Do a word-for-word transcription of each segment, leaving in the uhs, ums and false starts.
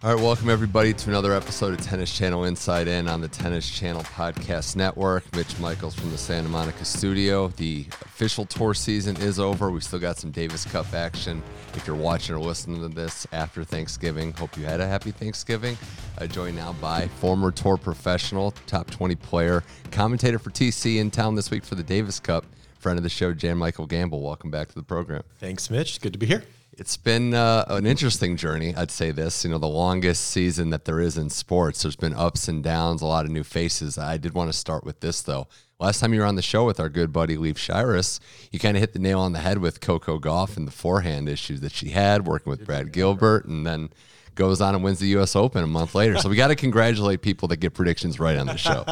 All right, welcome everybody to another episode of Tennis Channel Inside In on the Tennis Channel Podcast Network. Mitch Michaels from the Santa Monica studio. The official tour season is over. We still got some Davis Cup action. If you're watching or listening to this after Thanksgiving, hope you had a happy Thanksgiving. Uh, joined now by former tour professional, top twenty player, commentator for T C, in town this week for the Davis Cup, friend of the show, Jan-Michael Gambill. Welcome back to the program. Thanks, Mitch. Good to be here. It's been uh, an interesting journey, I'd say this. You know, the longest season that there is in sports. There's been ups and downs, a lot of new faces. I did want to start with this, though. Last time you were on the show with our good buddy, Leif Shiras, you kind of hit the nail on the head with Coco Gauff and the forehand issues that she had, working with Brad Gilbert, and then goes on and wins the U S Open a month later. So we got to congratulate people that get predictions right on the show.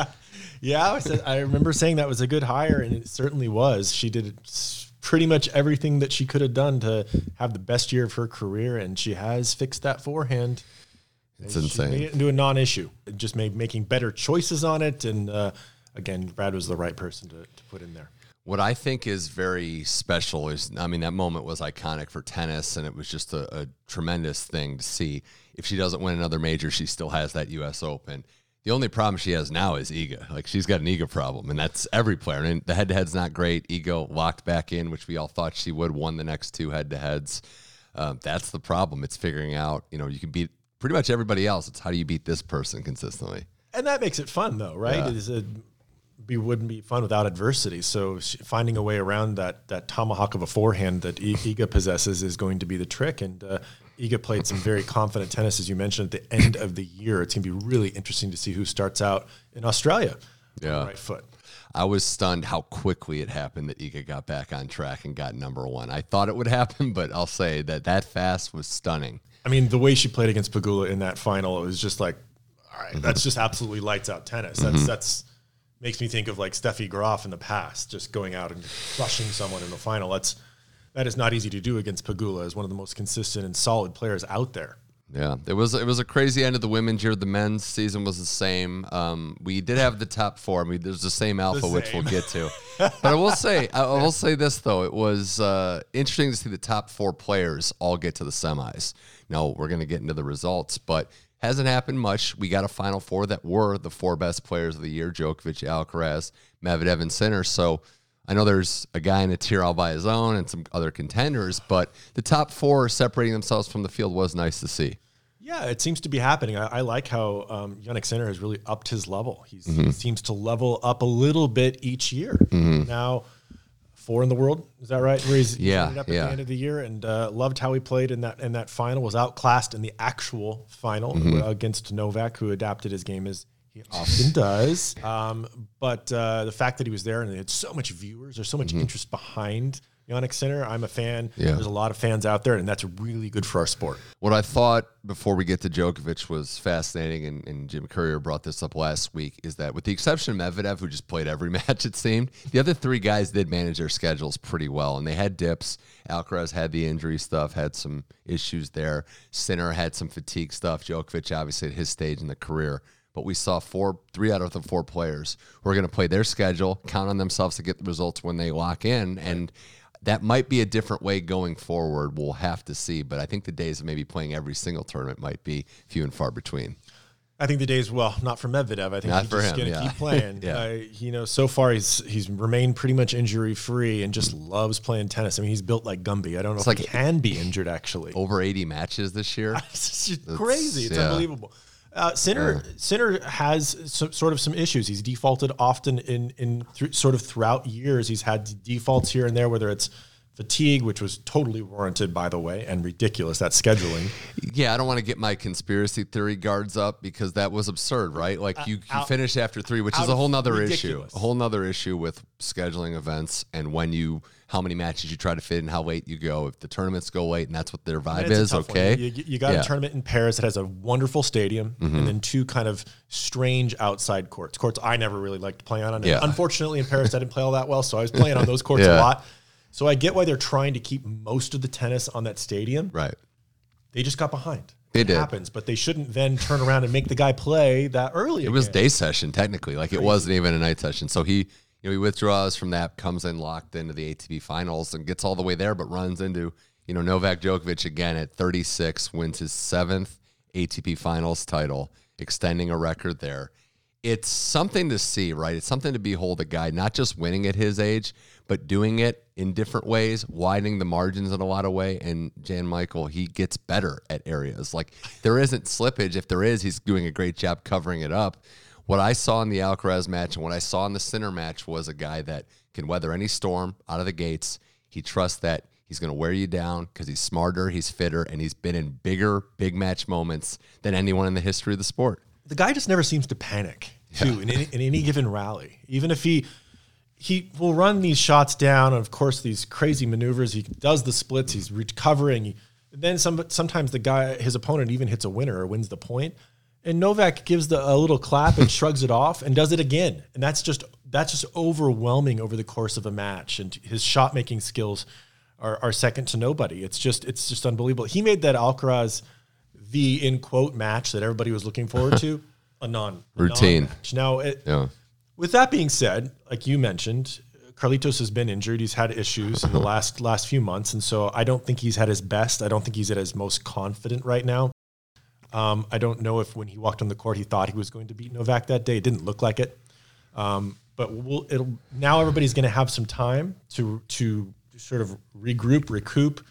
Yeah, I, was, I remember saying that was a good hire, and it certainly was. She did pretty much everything that she could have done to have the best year of her career, and she has fixed that forehand. It's and insane. She made it into a non-issue. It just made making better choices on it, and uh, again, Brad was the right person to, to put in there. What I think is very special is, I mean, that moment was iconic for tennis, and it was just a, a tremendous thing to see. If she doesn't win another major, she still has that U S Open. The only problem she has now is Iga. Like, she's got an Iga problem, and that's every player. And the head-to-head's not great. Iga locked back in, which we all thought she would, won the next two head-to-heads. Um, that's the problem. It's figuring out, you know, you can beat pretty much everybody else. It's how do you beat this person consistently? And that makes it fun, though, right? Yeah. It is a, it wouldn't be fun without adversity. So finding a way around that that tomahawk of a forehand that Iga possesses is going to be the trick. And uh, Iga played some very confident tennis, as you mentioned, at the end of the year. It's going to be really interesting to see who starts out in Australia yeah. on the right foot. I was stunned how quickly it happened that Iga got back on track and got number one. I thought it would happen, but I'll say that that fast was stunning. I mean, the way she played against Pegula in that final, it was just like, all right, mm-hmm. that's just absolutely lights out tennis. That's mm-hmm. that's makes me think of like Steffi Graf in the past, just going out and crushing someone in the final. That's That is not easy to do against Pegula, is one of the most consistent and solid players out there. Yeah, it was it was a crazy end of the women's year. The men's season was the same. Um, we did have the top four. I mean, there's the same alpha, the same. which we'll get to. But I will say, I will say this though, it was uh, interesting to see the top four players all get to the semis. Now we're going to get into the results, but hasn't happened much. We got a final four that were the four best players of the year: Djokovic, Alcaraz, Medvedev, and Sinner. So I know there's a guy in a tier all by his own and some other contenders, but the top four separating themselves from the field was nice to see. Yeah, it seems to be happening. I, I like how um, Jannik Sinner has really upped his level. He's, mm-hmm. He seems to level up a little bit each year. Mm-hmm. Now, four in the world, is that right? Where he's yeah, ended up at yeah. the end of the year, and uh, loved how he played in that in that final, was outclassed in the actual final mm-hmm. against Novak, who adapted his game as he often does, um, but uh, the fact that he was there and they had so much viewers, there's so much mm-hmm. interest behind Jannik Sinner. I'm a fan. Yeah. There's a lot of fans out there, and that's really good for our sport. What I thought before we get to Djokovic was fascinating, and, and Jim Courier brought this up last week, is that with the exception of Medvedev, who just played every match, it seemed, the other three guys did manage their schedules pretty well, and they had dips. Alcaraz had the injury stuff, had some issues there. Sinner had some fatigue stuff. Djokovic, obviously, at his stage in the career. But we saw four, three out of the four players who are going to play their schedule, count on themselves to get the results when they lock in. And that might be a different way going forward. We'll have to see. But I think the days of maybe playing every single tournament might be few and far between. I think the days, well, not for Medvedev. I think not he's for just going to yeah. keep playing. yeah. uh, you know, so far he's he's remained pretty much injury-free and just loves playing tennis. I mean, he's built like Gumby. I don't know it's if like he can be injured, actually. Over eighty matches this year. It's just crazy. It's yeah. unbelievable. Uh, Sinner, yeah. Sinner has some, sort of some issues. He's defaulted often in in th- sort of throughout years. He's had defaults here and there, whether it's fatigue, which was totally warranted, by the way, and ridiculous, that scheduling. Yeah, I don't want to get my conspiracy theory guards up because that was absurd, right? Like uh, you, you out, finish after three, which is a whole nother ridiculous. issue, a whole nother issue with scheduling events and when you, how many matches you try to fit in, how late you go. If the tournaments go late and that's what their vibe is, okay. You, you got yeah. a tournament in Paris that has a wonderful stadium mm-hmm. and then two kind of strange outside courts, courts I never really liked to play on. And yeah. unfortunately in Paris, I didn't play all that well, so I was playing on those courts yeah. a lot. So I get why they're trying to keep most of the tennis on that stadium. Right. They just got behind. They it did. happens, but they shouldn't then turn around and make the guy play that early. It again. was day session, technically. Like, it wasn't even a night session. So he, you know, he withdraws from that, comes in locked into the A T P Finals and gets all the way there, but runs into, you know, Novak Djokovic again at thirty-six, wins his seventh A T P Finals title, extending a record there. It's something to see, right? It's something to behold, a guy not just winning at his age, but doing it in different ways, widening the margins in a lot of ways. And Jan-Michael, he gets better at areas. Like, there isn't slippage. If there is, he's doing a great job covering it up. What I saw in the Alcaraz match and what I saw in the Sinner match was a guy that can weather any storm out of the gates. He trusts that he's going to wear you down because he's smarter, he's fitter, and he's been in bigger, big match moments than anyone in the history of the sport. The guy just never seems to panic, too, yeah. in, any, in any given rally. Even if he he will run these shots down, and of course, these crazy maneuvers. He does the splits. He's recovering. He, then some. Sometimes the guy, his opponent, even hits a winner or wins the point, and Novak gives the, a little clap and shrugs it off and does it again. And that's just that's just overwhelming over the course of a match. And his shot making skills are, are second to nobody. It's just it's just unbelievable. He made that Alcaraz, the in quote match that everybody was looking forward to, a non routine match. Now, it, yeah. with that being said, like you mentioned, Carlitos has been injured. He's had issues in the last last few months, and so I don't think he's had his best. I don't think he's at his most confident right now. Um, I don't know if when he walked on the court, he thought he was going to beat Novak that day. It didn't look like it. Um, but we'll, it'll now everybody's going to have some time to to sort of regroup, recoup.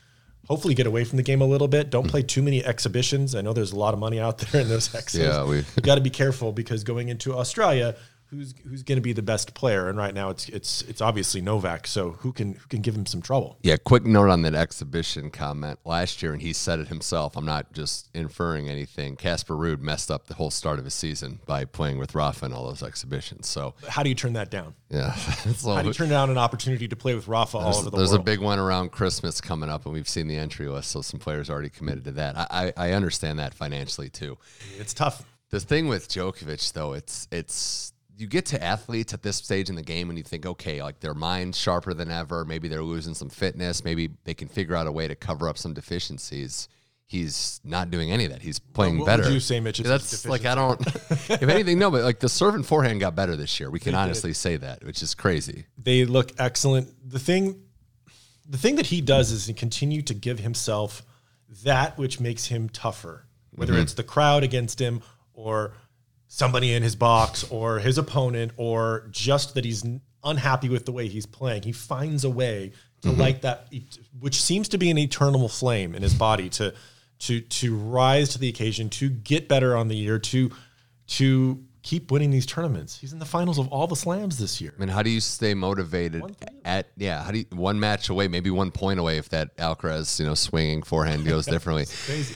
Hopefully get away from the game a little bit. Don't play too many exhibitions. I know there's a lot of money out there in those exos. Yeah, we you got to be careful because going into Australia, who's who's going to be the best player? And right now, it's it's it's obviously Novak. So who can who can give him some trouble? Yeah. Quick note on that exhibition comment last year, and he said it himself. I'm not just inferring anything. Casper Ruud messed up the whole start of his season by playing with Rafa in all those exhibitions. So how do you turn that down? Yeah. How do you turn down an opportunity to play with Rafa all over the there's world? There's a big one around Christmas coming up, and we've seen the entry list, so some players already committed to that. I, I, I understand that financially, too. It's tough. The thing with Djokovic, though, it's it's you get to athletes at this stage in the game, and you think, okay, like their mind's sharper than ever. Maybe they're losing some fitness. Maybe they can figure out a way to cover up some deficiencies. He's not doing any of that. He's playing well, what better. What would you say, Mitch? That's like, I don't, if anything, no, but like the serve and forehand got better this year. We can they honestly did. say that, which is crazy. They look excellent. The thing, the thing that he does is he continue to give himself that which makes him tougher, whether mm-hmm. it's the crowd against him or somebody in his box or his opponent or just that he's unhappy with the way he's playing. He finds a way to mm-hmm. light that, which seems to be an eternal flame in his body to, to to rise to the occasion, to get better on the year, to to keep winning these tournaments. He's in the finals of all the slams this year. I mean, how do you stay motivated at yeah, how do you one match away, maybe one point away if that Alcaraz, you know, swinging forehand goes differently. Crazy.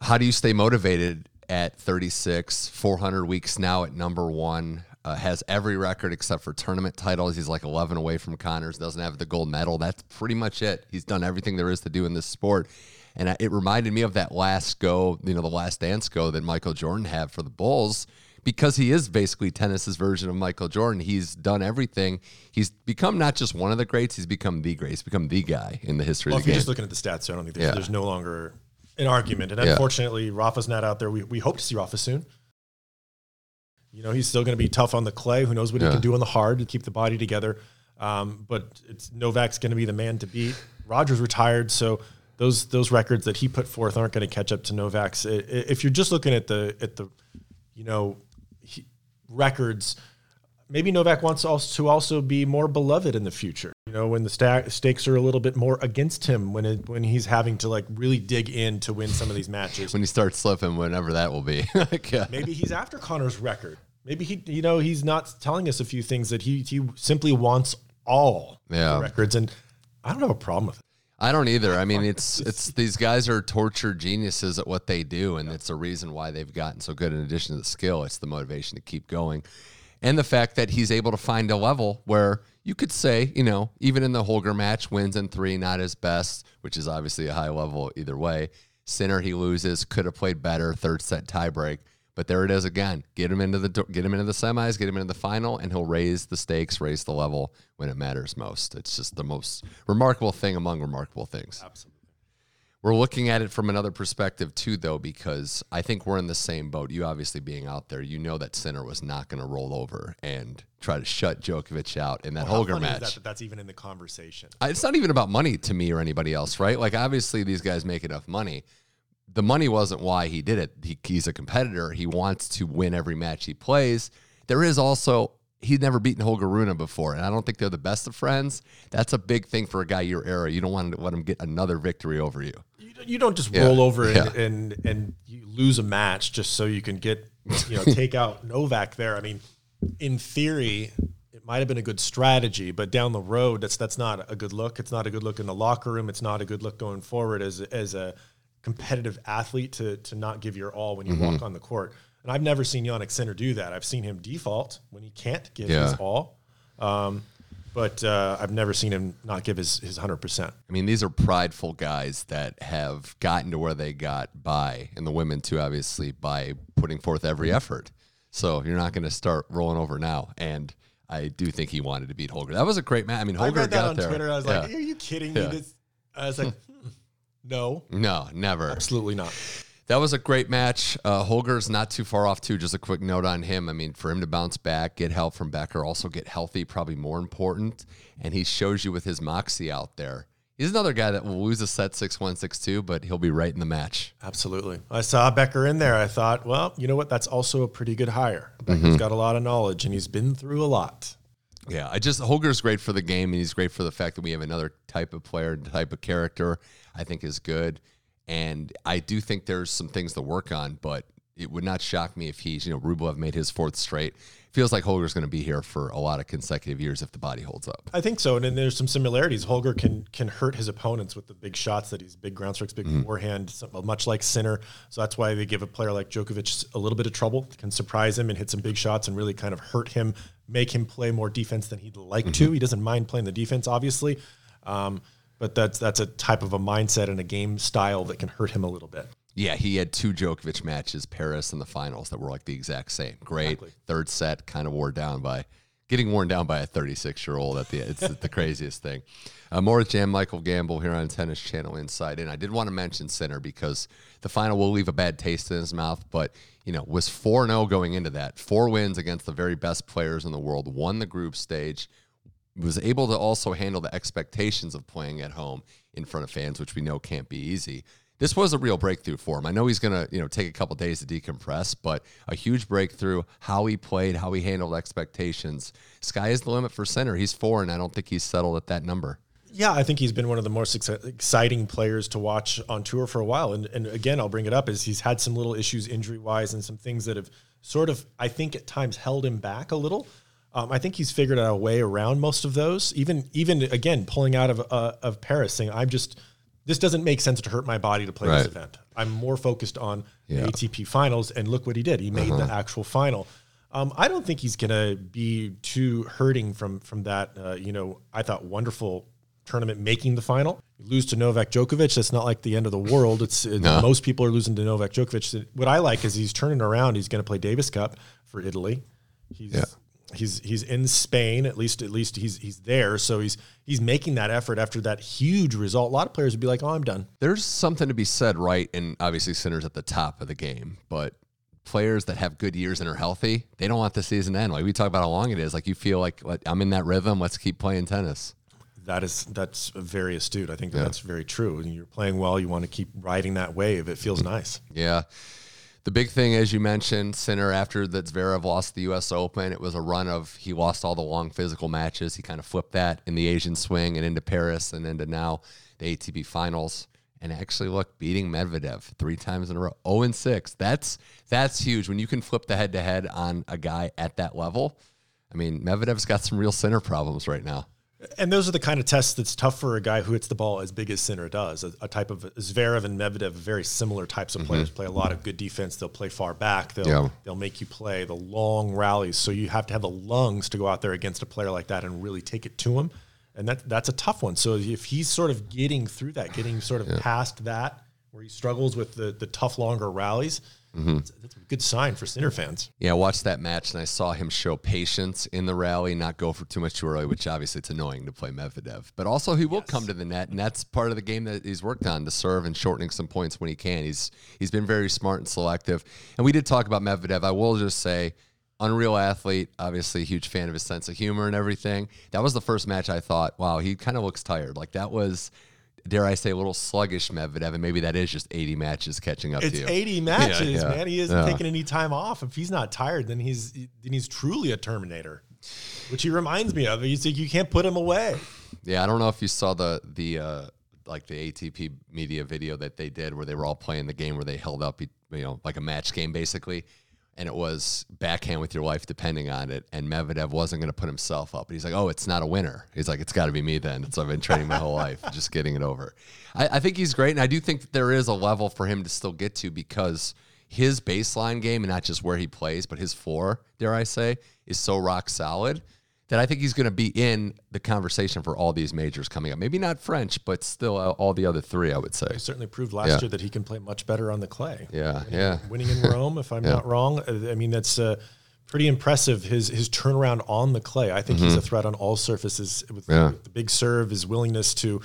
How do you stay motivated at thirty-six, four hundred weeks now at number one? Uh, has every record except for tournament titles. He's like eleven away from Connors, doesn't have the gold medal. That's pretty much it. He's done everything there is to do in this sport. And it reminded me of that last go, you know, the last dance go that Michael Jordan had for the Bulls, because he is basically tennis's version of Michael Jordan. He's done everything. He's become not just one of the greats, he's become the great. He's become the guy in the history well, of the game. Well, if you're just looking at the stats, I don't think there's, yeah. there's no longer an argument. And unfortunately, yeah. Rafa's not out there. We, we hope to see Rafa soon. You know, he's still going to be tough on the clay. Who knows what yeah. he can do on the hard to keep the body together. Um, but it's Novak's going to be the man to beat. Roger's retired, so those those records that he put forth aren't going to catch up to Novak's. If you're just looking at the at the, you know, he, records, maybe Novak wants also to also be more beloved in the future. You know, when the st- stakes are a little bit more against him, when it, when he's having to like really dig in to win some of these matches. When he starts slipping, whenever that will be. like, uh... Maybe he's after Connor's record. Maybe he, you know, he's not telling us a few things that he he simply wants all yeah. the records, and I don't have a problem with it. I don't either. I mean, it's it's these guys are tortured geniuses at what they do, and yeah. it's a reason why they've gotten so good in addition to the skill. It's the motivation to keep going. And the fact that he's able to find a level where you could say, you know, even in the Holger match, wins in three, not his best, which is obviously a high level either way. Sinner, he loses, could have played better, third set tiebreak. But there it is again. Get him into the get him into the semis, get him into the final, and he'll raise the stakes, raise the level when it matters most. It's just the most remarkable thing among remarkable things. Absolutely. We're looking at it from another perspective too, though, because I think we're in the same boat. You obviously being out there, you know that Sinner was not going to roll over and try to shut Djokovic out in that well, Holger match. Is that, that that's even in the conversation. It's not even about money to me or anybody else, right? Like obviously these guys make enough money. the money wasn't why he did it. He, he's a competitor. He wants to win every match he plays. There is also, he'd never beaten Holger Rune before, and I don't think they're the best of friends. That's a big thing for a guy your era. You don't want to let him get another victory over you. You, you don't just yeah. roll over and, yeah. and, and and you lose a match just so you can get, you know, take out Novak there. I mean, in theory, it might have been a good strategy, but down the road, that's that's not a good look. It's not a good look in the locker room. It's not a good look going forward as as a competitive athlete to to not give your all when you mm-hmm. walk on the court. And I've never seen Jannik Sinner do that. I've seen him default when he can't give yeah. his all. Um, but uh, I've never seen him not give his, his one hundred percent. I mean, these are prideful guys that have gotten to where they got by, and the women too, obviously, by putting forth every effort. So you're not going to start rolling over now. And I do think he wanted to beat Holger. That was a great match. I mean, Holger I read that got on there. Twitter. I was yeah. like, are you kidding yeah. me? This? I was like, no. No, never. Absolutely not. That was a great match. Uh, Holger's not too far off, too. Just a quick note on him. I mean, for him to bounce back, get help from Becker, also get healthy, probably more important. And he shows you with his moxie out there. He's another guy that will lose a set six one, six two, but he'll be right in the match. Absolutely. I saw Becker in there. I thought, well, you know what? That's also a pretty good hire. Becker's mm-hmm. got a lot of knowledge, and he's been through a lot. Yeah, I just Holger's great for the game, and he's great for the fact that we have another type of player and type of character I think is good. And I do think there's some things to work on, but it would not shock me if he's, you know, Rublev made his fourth straight. Feels like Holger's going to be here for a lot of consecutive years if the body holds up. I think so, and then there's some similarities. Holger can can hurt his opponents with the big shots that he's, big ground strikes, big mm-hmm. forehand, much like Sinner. So that's why they give a player like Djokovic a little bit of trouble. Can surprise him and hit some big shots and really kind of hurt him, make him play more defense than he'd like mm-hmm. to. He doesn't mind playing the defense, obviously. Um But that's that's a type of a mindset and a game style that can hurt him a little bit. Yeah, he had two Djokovic matches, Paris and the finals, that were like the exact same. Great. Exactly. Third set, kind of wore down by, getting worn down by a thirty-six-year-old at the It's the craziest thing. Uh, more with Jan-Michael Gambill here on Tennis Channel Inside. And I did want to mention Sinner because the final will leave a bad taste in his mouth, but, you know, was four and oh going into that. Four wins against the very best players in the world, won the group stage, was able to also handle the expectations of playing at home in front of fans, which we know can't be easy. This was a real breakthrough for him. I know he's going to, you know, take a couple days to decompress, but a huge breakthrough, how he played, how he handled expectations. Sky is the limit for Sinner. He's four, and I don't think he's settled at that number. Yeah, I think he's been one of the more exciting players to watch on tour for a while. And, and again, I'll bring it up, is he's had some little issues injury-wise and some things that have sort of, I think at times, held him back a little. Um, I think he's figured out a way around most of those. Even, even again, pulling out of uh, of Paris, saying, "I'm just, this doesn't make sense to hurt my body to play right. this event. I'm more focused on yeah. the A T P Finals." And look what he did. He made uh-huh. the actual final. Um, I don't think he's gonna be too hurting from from that. Uh, you know, I thought wonderful tournament making the final. You lose to Novak Djokovic. That's not like the end of the world. It's no. most people are losing to Novak Djokovic. What I like is he's turning around. He's gonna play Davis Cup for Italy. He's yeah. He's he's in Spain, at least at least he's he's there. So he's he's making that effort after that huge result. A lot of players would be like, "Oh, I'm done." There's something to be said, right? And obviously Sinner's at the top of the game, but players that have good years and are healthy, they don't want the season to end. Like we talk about how long it is. Like you feel like I'm in that rhythm. Let's keep playing tennis. That is that's very astute. I think that yeah. that's very true. When you're playing well, you want to keep riding that wave. It feels nice. Yeah. The big thing, as you mentioned, Sinner, after that Zverev lost the U S Open, it was a run of he lost all the long physical matches. He kind of flipped that in the Asian swing and into Paris and into now the A T P Finals. And actually, look, beating Medvedev three times in a row, oh and six. That's that's huge. When you can flip the head-to-head on a guy at that level, I mean, Medvedev's got some real Sinner problems right now. And those are the kind of tests that's tough for a guy who hits the ball as big as Sinner does. A, a type of Zverev and Medvedev, very similar types of players, mm-hmm. play a lot of good defense. They'll play far back. They'll yeah. they'll make you play the long rallies. So you have to have the lungs to go out there against a player like that and really take it to him. And that that's a tough one. So if he's sort of getting through that, getting sort of yeah. past that, where he struggles with the, the tough, longer rallies, mm-hmm. that's, that's a good sign for Sinner fans. Yeah, I watched that match, and I saw him show patience in the rally, not go for too much too early, which obviously it's annoying to play Medvedev. But also he will yes. come to the net, and that's part of the game that he's worked on, to serve and shortening some points when he can. He's He's been very smart and selective. And we did talk about Medvedev. I will just say, unreal athlete, obviously a huge fan of his sense of humor and everything. That was the first match I thought, wow, he kind of looks tired. Like that was... dare I say, a little sluggish Medvedev, and maybe that is just eighty matches catching up it's to you. It's eighty matches, yeah, yeah. man. He isn't yeah. taking any time off. If he's not tired, then he's then he's truly a Terminator, which he reminds me of. He's like, you can't put him away. Yeah, I don't know if you saw the the uh, like the A T P media video that they did where they were all playing the game where they held up, you know, like a match game basically, and it was backhand with your life depending on it, and Medvedev wasn't going to put himself up. And he's like, oh, it's not a winner. He's like, it's got to be me then. So I've been training my whole life, just getting it over. I, I think he's great, and I do think that there is a level for him to still get to because his baseline game, and not just where he plays, but his floor, dare I say, is so rock solid that I think he's going to be in the conversation for all these majors coming up. Maybe not French, but still all the other three, I would say. He certainly proved last yeah. year that he can play much better on the clay. Yeah, you know, yeah. Winning in Rome, if I'm yeah. not wrong. I mean, that's uh, pretty impressive, his his turnaround on the clay. I think mm-hmm. he's a threat on all surfaces with, yeah. with the big serve, his willingness to...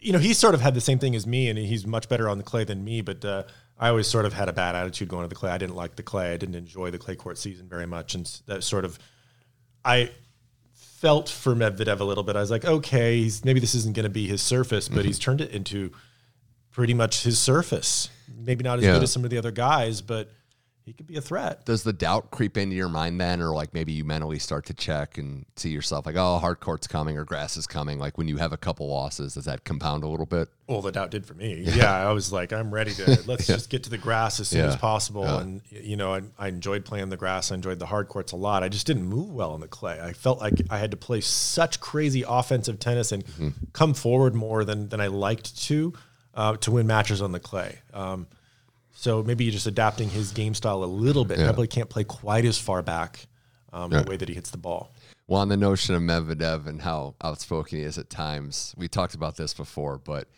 You know, he sort of had the same thing as me, and he's much better on the clay than me, but... Uh, I always sort of had a bad attitude going to the clay. I didn't like the clay. I didn't enjoy the clay court season very much. And that sort of, I felt for Medvedev a little bit. I was like, okay, he's, maybe this isn't going to be his surface, but mm-hmm. he's turned it into pretty much his surface. Maybe not as yeah. good as some of the other guys, but he could be a threat. Does the doubt creep into your mind then? Or like maybe you mentally start to check and see yourself like, oh, hard court's coming or grass is coming. Like when you have a couple losses, does that compound a little bit? Well, the doubt did for me. Yeah. yeah I was like, I'm ready to, let's yeah. just get to the grass as soon yeah. as possible. Yeah. And you know, I, I enjoyed playing the grass. I enjoyed the hard courts a lot. I just didn't move well on the clay. I felt like I had to play such crazy offensive tennis and mm-hmm. come forward more than, than I liked to, uh, to win matches on the clay. Um, So maybe you're just adapting his game style a little bit. Yeah. Probably can't play quite as far back um, yeah. the way that he hits the ball. Well, on the notion of Medvedev and how outspoken he is at times, we talked about this before, but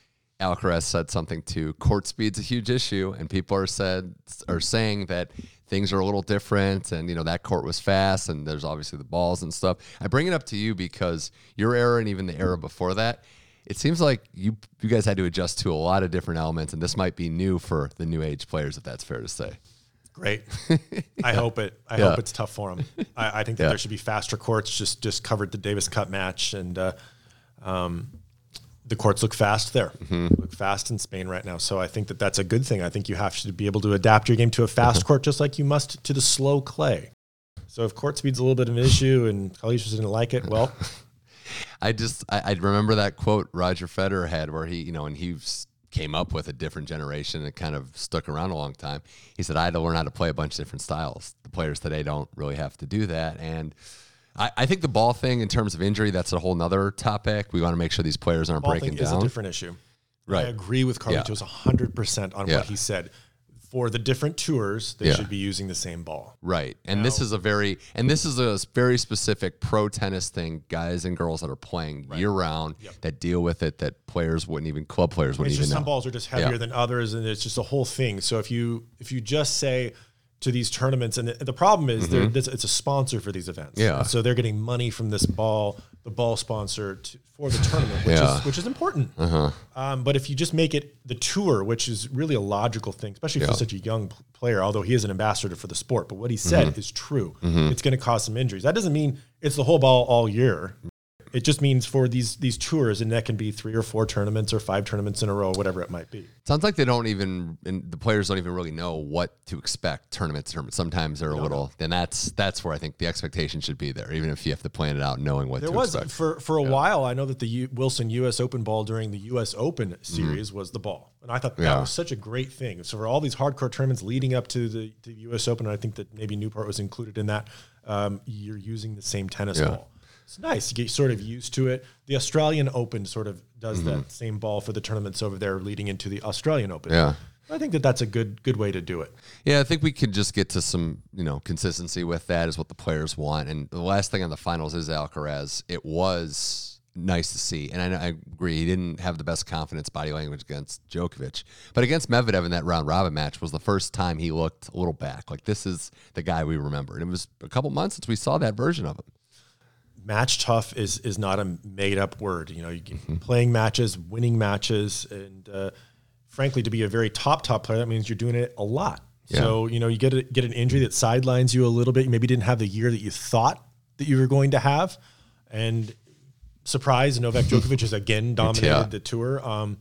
Alcaraz said something too. Court speed's a huge issue, and people are said are saying that things are a little different, and you know that court was fast, and there's obviously the balls and stuff. I bring it up to you because your era and even the era before that, it seems like you you guys had to adjust to a lot of different elements, and this might be new for the new age players, if that's fair to say. Great. yeah. I hope it. I yeah. hope it's tough for them. I, I think that yeah. there should be faster courts. Just just covered the Davis Cup match, and uh, um, the courts look fast there. Mm-hmm. Look fast in Spain right now. So I think that that's a good thing. I think you have to be able to adapt your game to a fast court, just like you must to the slow clay. So if court speed's a little bit of an issue, and collegians didn't like it, well. I just, I, I remember that quote Roger Federer had where he, you know, and he came up with a different generation and kind of stuck around a long time. He said, I had to learn how to play a bunch of different styles. The players today don't really have to do that. And I, I think the ball thing in terms of injury, that's a whole nother topic. We want to make sure these players aren't ball breaking down. It's a different issue. Right. I agree with Carlitos yeah. one hundred percent on yeah. what he said. For the different tours, they yeah. should be using the same ball. Right. And now, this is a very and this is a very specific pro tennis thing, guys and girls that are playing right. year round yep. that deal with it, that players wouldn't even club players wouldn't it's even just know. Some balls are just heavier yeah. than others, and it's just a whole thing. So if you if you just say to these tournaments, and the, the problem is mm-hmm. this, it's a sponsor for these events. Yeah. And so they're getting money from this ball, the ball sponsor to, for the tournament, which, yeah. is, which is important. Uh-huh. Um, but if you just make it the tour, which is really a logical thing, especially yeah. for such a young p- player, although he is an ambassador for the sport, but what he said mm-hmm. is true. Mm-hmm. It's going to cause some injuries. That doesn't mean it's the whole ball all year. It just means for these these tours, and that can be three or four tournaments or five tournaments in a row, whatever it might be. Sounds like they don't even, and the players don't even really know what to expect tournament to tournament. Sometimes they're a no. little, and that's that's where I think the expectation should be there, even if you have to plan it out knowing what there to was, expect. For, for a yeah. while, I know that the U- Wilson U S Open ball during the U S Open series mm-hmm. was the ball. And I thought that yeah. was such a great thing. So for all these hardcore tournaments leading up to the, to the U S Open, I think that maybe Newport was included in that, um, you're using the same tennis yeah. ball. It's nice. You get sort of used to it. The Australian Open sort of does mm-hmm. that same ball for the tournaments over there leading into the Australian Open. Yeah. I think that that's a good good way to do it. Yeah, I think we could just get to some, you know, consistency with that is what the players want. And the last thing on the finals is Alcaraz. It was nice to see. And I, I agree, he didn't have the best confidence body language against Djokovic. But against Medvedev in that round-robin match was the first time he looked a little back. Like, this is the guy we remember. And it was a couple months since we saw that version of him. Match tough is is not a made up word. You know, you mm-hmm. playing matches, winning matches, and uh, frankly, to be a very top top player, that means you're doing it a lot. Yeah. So you know, you get a, get an injury that sidelines you a little bit. You maybe didn't have the year that you thought that you were going to have, and surprise, Novak Djokovic has again dominated yeah. the tour. Um,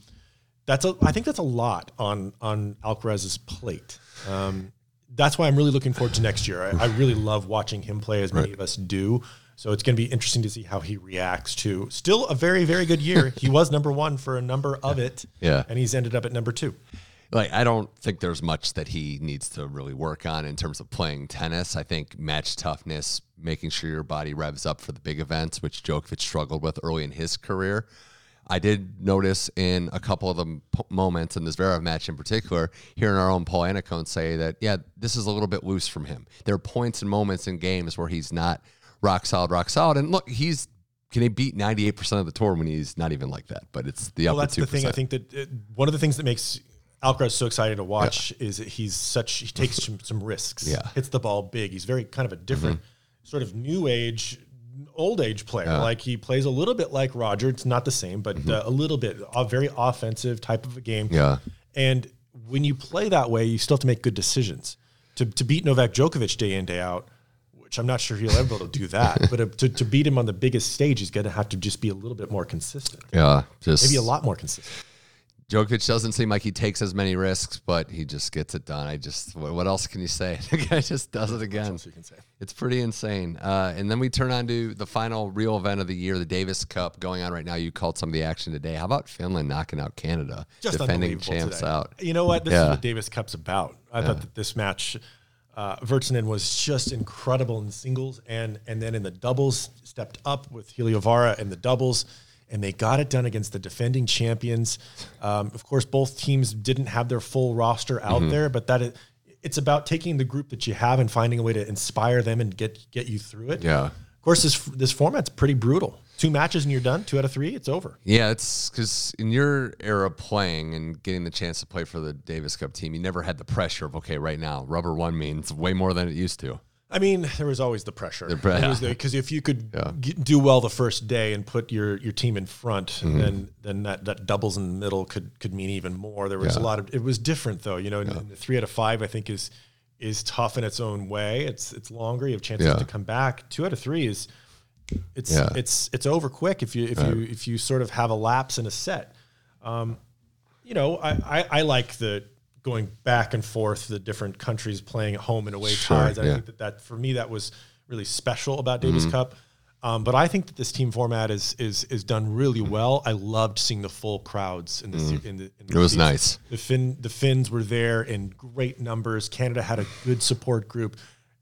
that's a, I think that's a lot on on Alcaraz's plate. Um, that's why I'm really looking forward to next year. I, I really love watching him play, as many right. of us do. So it's going to be interesting to see how he reacts to still a very, very good year. He was number one for a number of yeah. it, yeah, and he's ended up at number two. Like, I don't think there's much that he needs to really work on in terms of playing tennis. I think match toughness, making sure your body revs up for the big events, which Djokovic struggled with early in his career. I did notice in a couple of the moments in this Zverev match in particular, hearing our own Paul Annacone say that, yeah, this is a little bit loose from him. There are points and moments in games where he's not rock solid, rock solid. And look, he's can he beat ninety-eight percent of the tour when he's not even like that, but it's the well, upper two percent. Well, that's the thing. I think that it, one of the things that makes Alcaraz so excited to watch yeah. is that he's such, he takes some, some risks, yeah. hits the ball big. He's very kind of a different mm-hmm. sort of new age, old age player. Yeah. Like he plays a little bit like Roger. It's not the same, but mm-hmm. uh, a little bit, a very offensive type of a game. Yeah. And when you play that way, you still have to make good decisions to, to beat Novak Djokovic day in, day out, which I'm not sure he'll ever be able to do that, but uh, to, to beat him on the biggest stage, he's going to have to just be a little bit more consistent. Yeah. Just maybe a lot more consistent. Djokovic doesn't seem like he takes as many risks, but he just gets it done. I just, what else can you say? The guy just does it again. What else you can say? It's pretty insane. Uh, and then we turn on to the final real event of the year, the Davis Cup going on right now. You called some of the action today. How about Finland knocking out Canada? Just defending champs today. Out. You know what? This yeah. is what Davis Cup's about. I yeah. thought that this match, uh, Virtanen was just incredible in singles, and and then in the doubles, stepped up with Heliovara in the doubles. And they got it done against the defending champions. Um, of course, both teams didn't have their full roster out mm-hmm. there, but that is, it's about taking the group that you have and finding a way to inspire them and get get you through it. Yeah. Of course, this this format's pretty brutal. Two matches and you're done. Two out of three, it's over. Yeah, it's because in your era playing and getting the chance to play for the Davis Cup team, you never had the pressure of, okay, right now, rubber one means way more than it used to. I mean, there was always the pressure because yeah. if you could yeah. get, do well the first day and put your, your team in front, mm-hmm. then then that, that doubles in the middle could could mean even more. There was yeah. a lot of it was different though, you know. Yeah. And the three out of five, I think, is is tough in its own way. It's it's longer. You have chances yeah. to come back. Two out of three is it's yeah. it's it's over quick if you if right. you if you sort of have a lapse in a set. Um, you know, I, I, I like the. Going back and forth, the different countries playing at home and away sure, ties. I yeah. think that, that for me that was really special about Davis mm-hmm. Cup. Um, but I think that this team format is is is done really well. I loved seeing the full crowds in the mm-hmm. in the. In the it was season. Nice. The Finn the Finns were there in great numbers. Canada had a good support group.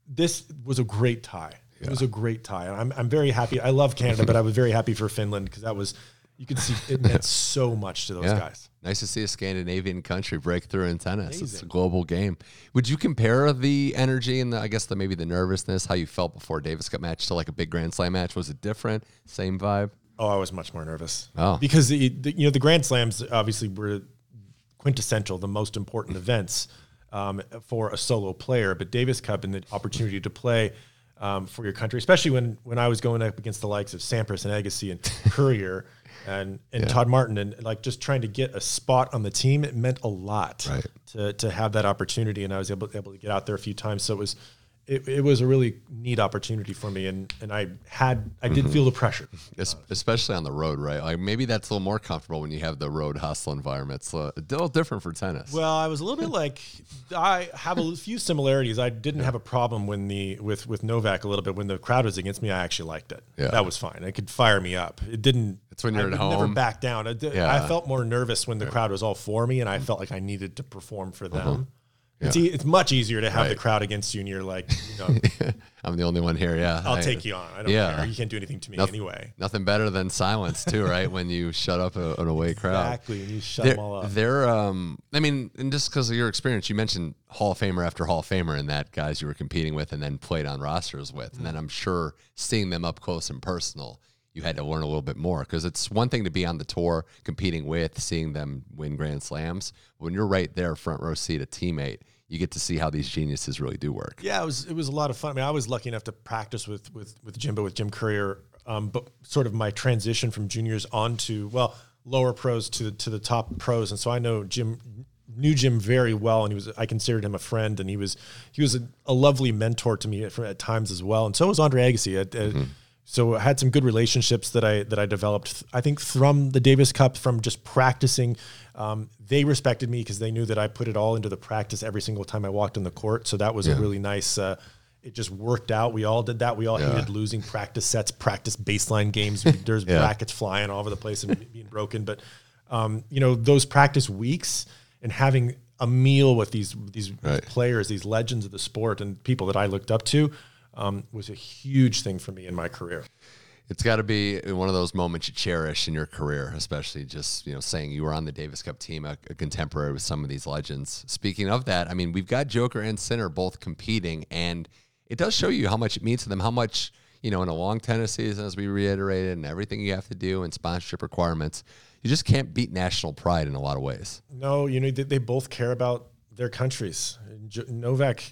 This was a great tie. Yeah. It was a great tie, and I'm I'm very happy. I love Canada, but I was very happy for Finland because that was. You can see it meant so much to those yeah. guys. Nice to see a Scandinavian country break through in tennis. Amazing. It's a global game. Would you compare the energy and the, I guess the maybe the nervousness, how you felt before a Davis Cup match to like a big Grand Slam match? Was it different? Same vibe? Oh, I was much more nervous. Oh, because the, the, you know the Grand Slams obviously were quintessential, the most important events um, for a solo player. But Davis Cup and the opportunity to play. Um, for your country, especially when, when I was going up against the likes of Sampras and Agassi and Courier and, and yeah. Todd Martin and like just trying to get a spot on the team, it meant a lot right. to to have that opportunity, and I was able able to get out there a few times. So it was it, it was a really neat opportunity for me, and and I had I did mm-hmm. feel the pressure, es- especially on the road, right? Like maybe that's a little more comfortable when you have the road hostile environment. It's a little different for tennis. Well, I was a little bit like I have a few similarities. I didn't yeah. have a problem when the with with Novak a little bit when the crowd was against me. I actually liked it. Yeah. That was fine. It could fire me up. It didn't. It's when you're I at home. Never back down. I, did, yeah. I felt more nervous when the yeah. crowd was all for me, and I felt like I needed to perform for them. Uh-huh. Yeah. It's, e- it's much easier to have right. the crowd against you, and you're like, you know, I'm the only one here. Yeah, I'll I, take you on. I don't yeah. care. You can't do anything to me nothing, anyway. Nothing better than silence, too, right? When you shut up a, an away crowd, exactly. And you shut they're, them all up. They're, um, I mean, and just because of your experience, you mentioned Hall of Famer after Hall of Famer, and that guys you were competing with, and then played on rosters with, mm-hmm. and then I'm sure seeing them up close and personal, you had to learn a little bit more because it's one thing to be on the tour competing with, seeing them win Grand Slams. When you're right there, front row seat, a teammate. You get to see how these geniuses really do work. Yeah, it was it was a lot of fun. I mean, I was lucky enough to practice with with with Jimbo, with Jim Courier, um, but sort of my transition from juniors onto well lower pros to to the top pros, and so I know Jim knew Jim very well, and he was I considered him a friend, and he was he was a, a lovely mentor to me at, at times as well, and so was Andre Agassi. At, at, mm-hmm. So I had some good relationships that I that I developed, I think, from the Davis Cup, from just practicing. Um, they respected me because they knew that I put it all into the practice every single time I walked on the court. So that was yeah. a really nice, uh, it just worked out. We all did that. We all yeah. hated losing practice sets, practice baseline games. There's yeah. brackets flying all over the place and being broken. But, um, you know, those practice weeks and having a meal with these, these, right. these players, these legends of the sport and people that I looked up to, Um, was a huge thing for me in my career. It's got to be one of those moments you cherish in your career, especially just, you know, saying you were on the Davis Cup team, a, a contemporary with some of these legends. Speaking of that, I mean, we've got Joker and Sinner both competing, and it does show you how much it means to them, how much, you know, in a long tennis season, as we reiterated, and everything you have to do and sponsorship requirements, you just can't beat national pride in a lot of ways. No, you know, they, they both care about their countries. Jo- Novak...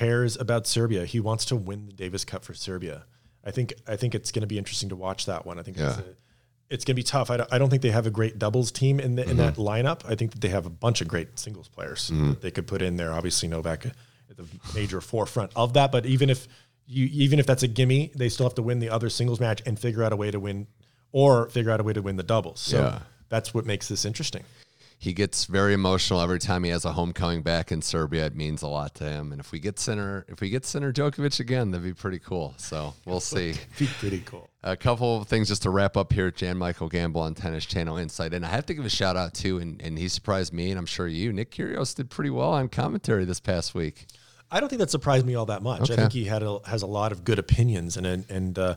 cares about Serbia. He wants to win the Davis Cup for Serbia. I think I think it's going to be interesting to watch that one. I think yeah. it's, a, it's going to be tough. I don't, I don't think they have a great doubles team in the, mm-hmm. in that lineup. I think that they have a bunch of great singles players mm-hmm. that they could put in there. Obviously, Novak at the major forefront of that. But even if you even if that's a gimme, they still have to win the other singles match and figure out a way to win, or figure out a way to win the doubles. So yeah. that's what makes this interesting. He gets very emotional every time he has a homecoming back in Serbia. It means a lot to him. And if we get Sinner, if we get Sinner Djokovic again, that'd be pretty cool. So we'll see. Be pretty cool. A couple of things just to wrap up here at Jan-Michael Gambill on Tennis Channel Insight. And I have to give a shout out to, and, and he surprised me, and I'm sure you, Nick Kyrgios did pretty well on commentary this past week. I don't think that surprised me all that much. Okay. I think he had a, has a lot of good opinions, and and uh,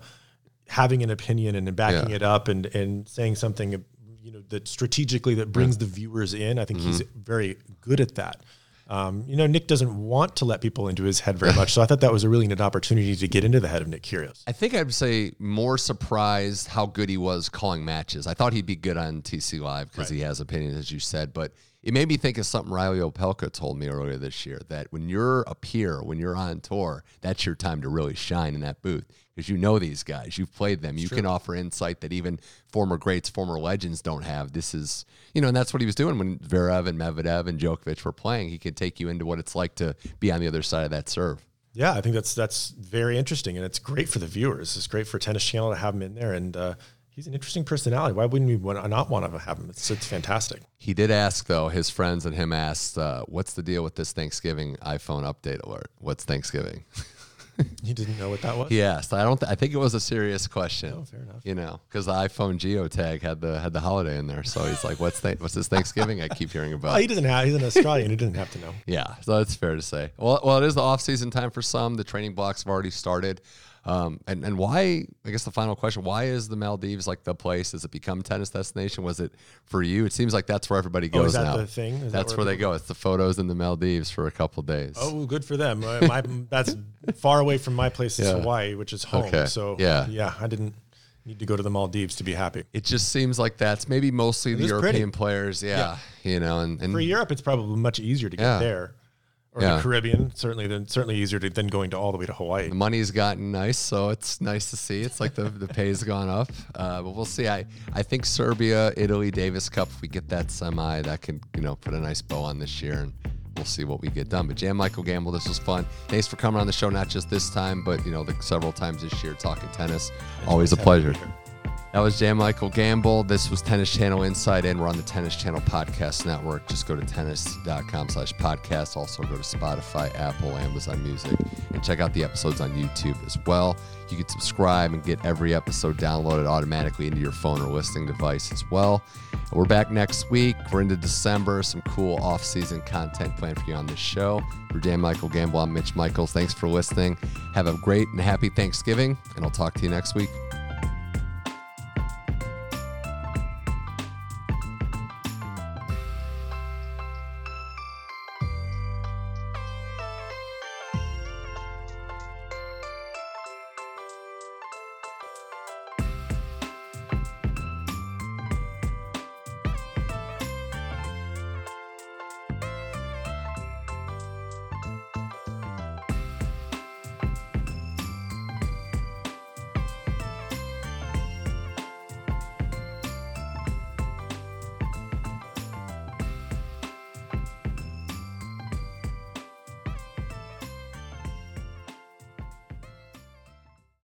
having an opinion and backing yeah. it up and, and saying something you know, that strategically that brings the viewers in. I think mm-hmm. he's very good at that. Um, you know, Nick doesn't want to let people into his head very much. So I thought that was a really neat opportunity to get into the head of Nick Kyrgios. I think I'd say more surprised how good he was calling matches. I thought he'd be good on T C Live because right. he has opinions, as you said, but it made me think of something Riley Opelka told me earlier this year, that when you're a peer, when you're on tour, that's your time to really shine in that booth. Because you know these guys, you've played them, you sure. can offer insight that even former greats, former legends don't have. This is, you know, and that's what he was doing when Zverev and Medvedev and Djokovic were playing. He could take you into what it's like to be on the other side of that serve. Yeah, I think that's that's very interesting, and it's great for the viewers. It's great for Tennis Channel to have him in there, and uh, he's an interesting personality. Why wouldn't we want, not want to have him? It's, it's fantastic. He did ask, though, his friends and him asked, uh, what's the deal with this Thanksgiving iPhone update alert? What's Thanksgiving? You didn't know what that was? Yes, I don't. Th- I think it was a serious question. Oh, fair enough. You know, because the iPhone geotag had the had the holiday in there, so he's like, "What's th- what's this Thanksgiving I keep hearing about?" Oh, he doesn't have. He's an Australian. He doesn't have to know. Yeah, so that's fair to say. Well, well, it is the off season time for some. The training blocks have already started, um, and and why? I guess the final question: why is the Maldives like the place? Has it become tennis destination? Was it for you? It seems like that's where everybody goes oh, is that now. The thing? Is that's that where, where they go. It's the photos in the Maldives for a couple of days. Oh, good for them. Uh, my, that's far away. From my place is yeah. Hawaii, which is home. Okay. So yeah. yeah, I didn't need to go to the Maldives to be happy. It just seems like that's maybe mostly the European pretty. players. Yeah, yeah. You know, and, and for Europe, it's probably much easier to get yeah. there or yeah. the Caribbean. Certainly then certainly easier to, than going to all the way to Hawaii. The money's gotten nice. So it's nice to see. It's like the, the pay's gone up, uh, but we'll see. I, I think Serbia, Italy, Davis Cup, if we get that semi, that can, you know, put a nice bow on this year, and we'll see what we get done. But Jan-Michael Gambill, this was fun. Thanks for coming on the show, not just this time, but you know, the several times this year talking tennis. Always a pleasure. That was Jan-Michael Gambill. This was Tennis Channel Insight, and we're on the Tennis Channel Podcast Network. Just go to tennis.com slash podcast. Also go to Spotify, Apple, Amazon Music, and check out the episodes on YouTube as well. You can subscribe and get every episode downloaded automatically into your phone or listening device as well. We're back next week. We're into December. Some cool off-season content planned for you on this show. For Jan-Michael Gambill, I'm Mitch Michaels. Thanks for listening. Have a great and happy Thanksgiving, and I'll talk to you next week.